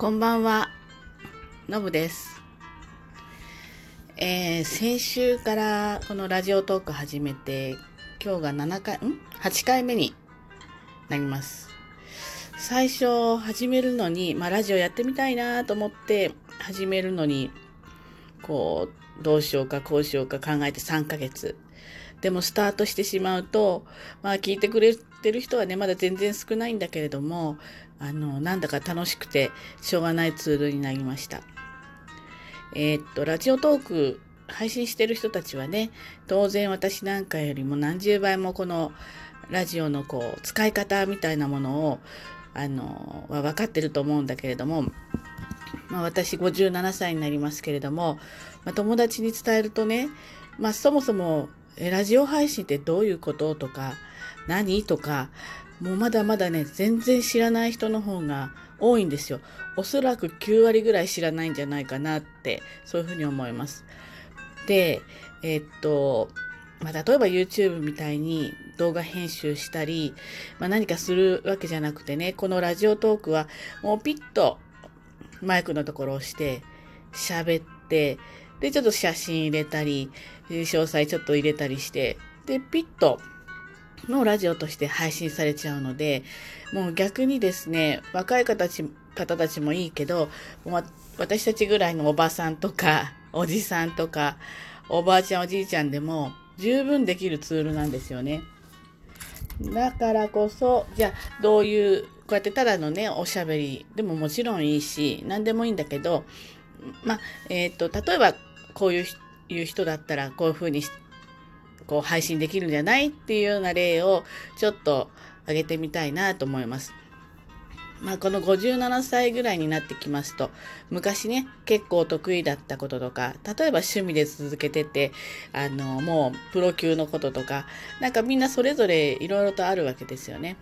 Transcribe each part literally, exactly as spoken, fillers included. こんばんは、のぶです、えー、先週からこのラジオトーク始めて今日がななかいんはちかいめになります。最初始めるのに、まあ、ラジオやってみたいなと思って始めるのにこうどうしようかこうしようか考えてさんかげつでもスタートしてしまうと、まあ、聞いてくれてる人はねまだ全然少ないんだけれども、あのなんだか楽しくてしょうがないツールになりました。えー、っとラジオトーク配信してる人たちはね当然私なんかよりも何十倍もこのラジオのこう使い方みたいなものをあのは分かってると思うんだけれども、まあ、私ごじゅうななさいになりますけれども、まあ、友達に伝えるとね、まあ、そもそもラジオ配信ってどういうこととか何とかもうまだまだね全然知らない人の方が多いんですよ。おそらくきゅうわりぐらい知らないんじゃないかなってそういうふうに思います。で、えーっとまあ、例えば YouTube みたいに動画編集したり、まあ、何かするわけじゃなくてね、このラジオトークはもうピッとマイクのところを押して喋ってでちょっと写真入れたり詳細ちょっと入れたりしてでピッとのラジオとして配信されちゃうので、もう逆にですね若い方たち、方たちもいいけど、ま、私たちぐらいのおばさんとかおじさんとかおばあちゃんおじいちゃんでも十分できるツールなんですよね。だからこそじゃあどういうこうやってただのねおしゃべりでももちろんいいし何でもいいんだけど、まあえー、と例えばこういう、いう人だったらこういうふうにこう配信できるんじゃないっていうような例をちょっと挙げてみたいなと思います。まあ、このごじゅうななさいぐらいになってきますと昔ね結構得意だったこととか例えば趣味で続けててあのもうプロ級のこととかなんかみんなそれぞれいろいろとあるわけですよね。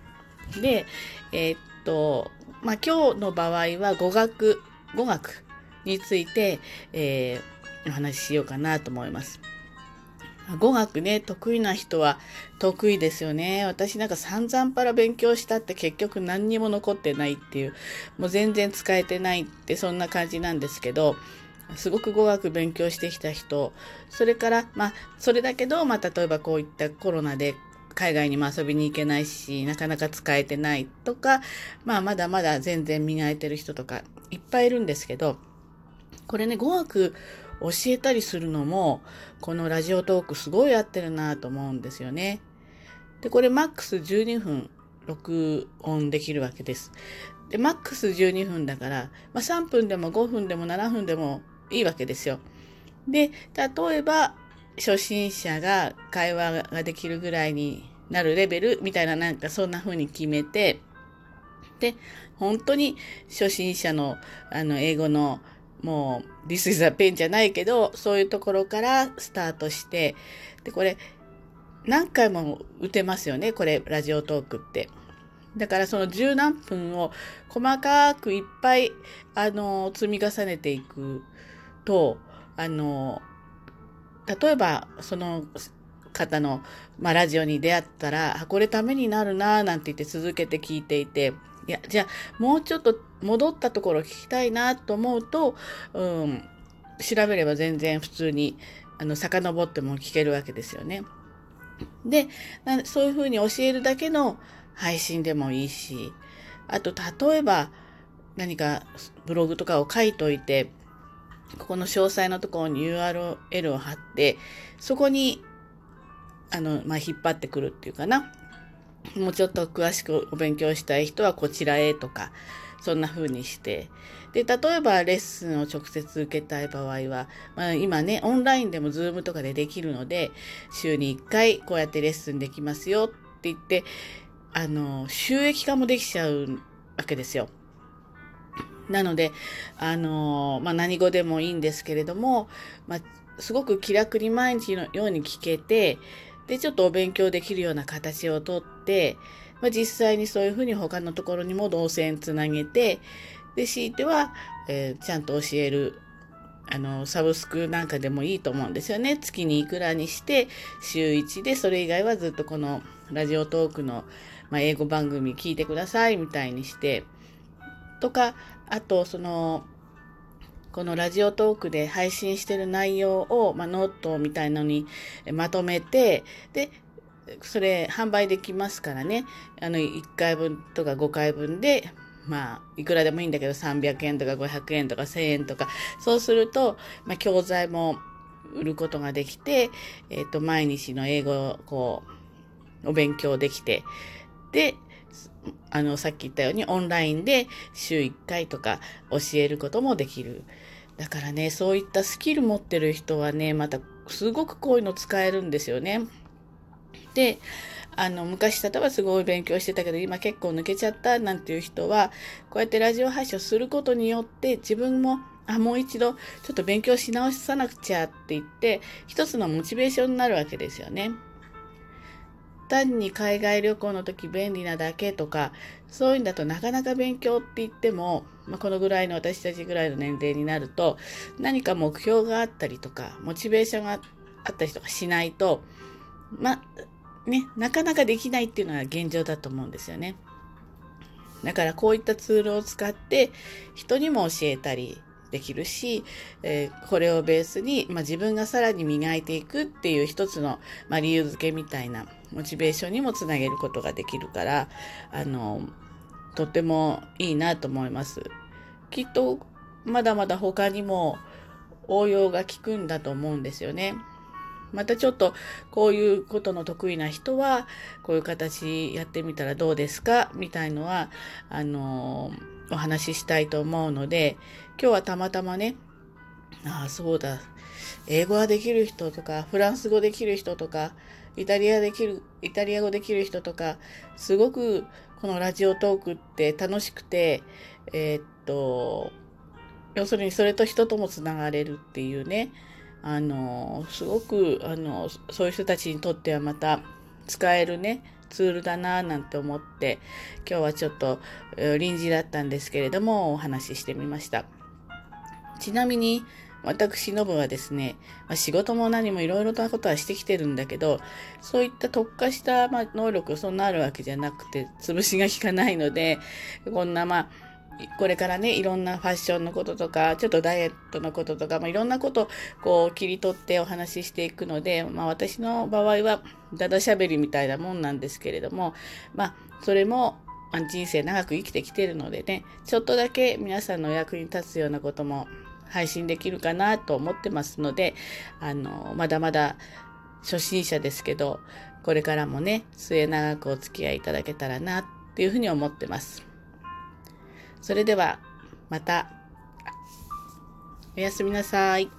で、えーっとまあ、今日の場合は語学、語学について、えー、お話ししようかなと思います。語学ね得意な人は得意ですよね。私なんか散々パラ勉強したって結局何にも残ってないっていうもう全然使えてないってそんな感じなんですけど、すごく語学勉強してきた人、それからまあそれだけど、まあ、例えばこういったコロナで海外にも遊びに行けないしなかなか使えてないとか、まあ、まだまだ全然磨いてる人とかいっぱいいるんですけど、これね語学教えたりするのもこのラジオトークすごい合ってるなと思うんですよね。でこれマックスじゅうにふん録音できるわけです。でマックスじゅうにふんだから、まあ、さんぷんでもごふんでもななふんでもいいわけですよ。で例えば初心者が会話ができるぐらいになるレベルみたいななんかそんな風に決めてで本当に初心者のあの英語のもう This is a pen じゃないけどそういうところからスタートしてでこれ何回も打てますよねこれラジオトークって。だからその十何分を細かくいっぱいあの積み重ねていくとあの例えばその方の、まあ、ラジオに出会ったらこれためになるななんて言って続けて聞いていていやじゃあもうちょっと戻ったところ聞きたいなと思うと、うん、調べれば全然普通にあの遡っても聞けるわけですよね。でそういうふうに教えるだけの配信でもいいしあと例えば何かブログとかを書いといてここの詳細のところに ユーアールエル を貼ってそこにあの、まあ、引っ張ってくるっていうかなもうちょっと詳しくお勉強したい人はこちらへとかそんな風にしてで例えばレッスンを直接受けたい場合は、まあ、今ねオンラインでも Zoom とかでできるので週にいっかいこうやってレッスンできますよって言ってあの収益化もできちゃうわけですよ。なのであの、まあ、何語でもいいんですけれども、まあ、すごく気楽に毎日のように聞けてでちょっとお勉強できるような形をとって、まあ、実際にそういうふうに他のところにも動線つなげてで強いては、えー、ちゃんと教えるあのサブスクなんかでもいいと思うんですよね。月にいくらにして週いちでそれ以外はずっとこのラジオトークの、まあ、英語番組聞いてくださいみたいにしてとか、あとそのこのラジオトークで配信してる内容を、まあ、ノートみたいのにまとめて、でそれ販売できますからね。あのいっかいぶんとかごかいぶんで、まあいくらでもいいんだけどさんびゃくえんとかごひゃくえんとかせんえんとか、そうすると、まあ、教材も売ることができて、えーと、毎日の英語をこうお勉強できて、であのさっき言ったようにオンラインで週いっかいとか教えることもできる。だからね、そういったスキル持ってる人はね、またすごくこういうの使えるんですよね。であの昔例えばすごい勉強してたけど今結構抜けちゃったなんていう人は、こうやってラジオ配信をすることによって自分もあもう一度ちょっと勉強し直さなくちゃって言って、一つのモチベーションになるわけですよね。単に海外旅行の時便利なだけとか、そういうんだとなかなか勉強って言っても、まあ、このぐらいの私たちぐらいの年齢になると何か目標があったりとかモチベーションがあったりとかしないと、まあね、なかなかできないっていうのが現状だと思うんですよね。だからこういったツールを使って人にも教えたりできるし、えー、これをベースに、まあ、自分がさらに磨いていくっていう一つの、まあ、理由付けみたいなモチベーションにもつなげることができるから、あのとてもいいなと思います。きっとまだまだ他にも応用が効くんだと思うんですよね。またちょっとこういうことの得意な人はこういう形やってみたらどうですかみたいのはあのお話ししたいと思うので、今日はたまたまね、ああそうだ、英語はできる人とかフランス語できる人とかイタリアできるイタリア語できる人とか、すごくこのラジオトークって楽しくて、えー、っと要するにそれと人ともつながれるっていうね、あのすごくあのそういう人たちにとってはまた使えるねツールだななんて思って、今日はちょっと臨時だったんですけれどもお話ししてみました。ちなみに私のぶはですね、仕事も何もいろいろなことはしてきてるんだけど、そういった特化した能力そんなあるわけじゃなくて、潰しが効かないので、こんなまあこれからねいろんなファッションのこととかちょっとダイエットのこととか、まあ、いろんなことこう切り取ってお話ししていくので、まあ、私の場合はだだしゃべりみたいなもんなんですけれども、まあそれも人生長く生きてきてるのでね、ちょっとだけ皆さんのお役に立つようなことも配信できるかなと思ってますので、あのまだまだ初心者ですけど、これからもね末永くお付き合いいただけたらなっていうふうに思ってます。それではまた。おやすみなさい。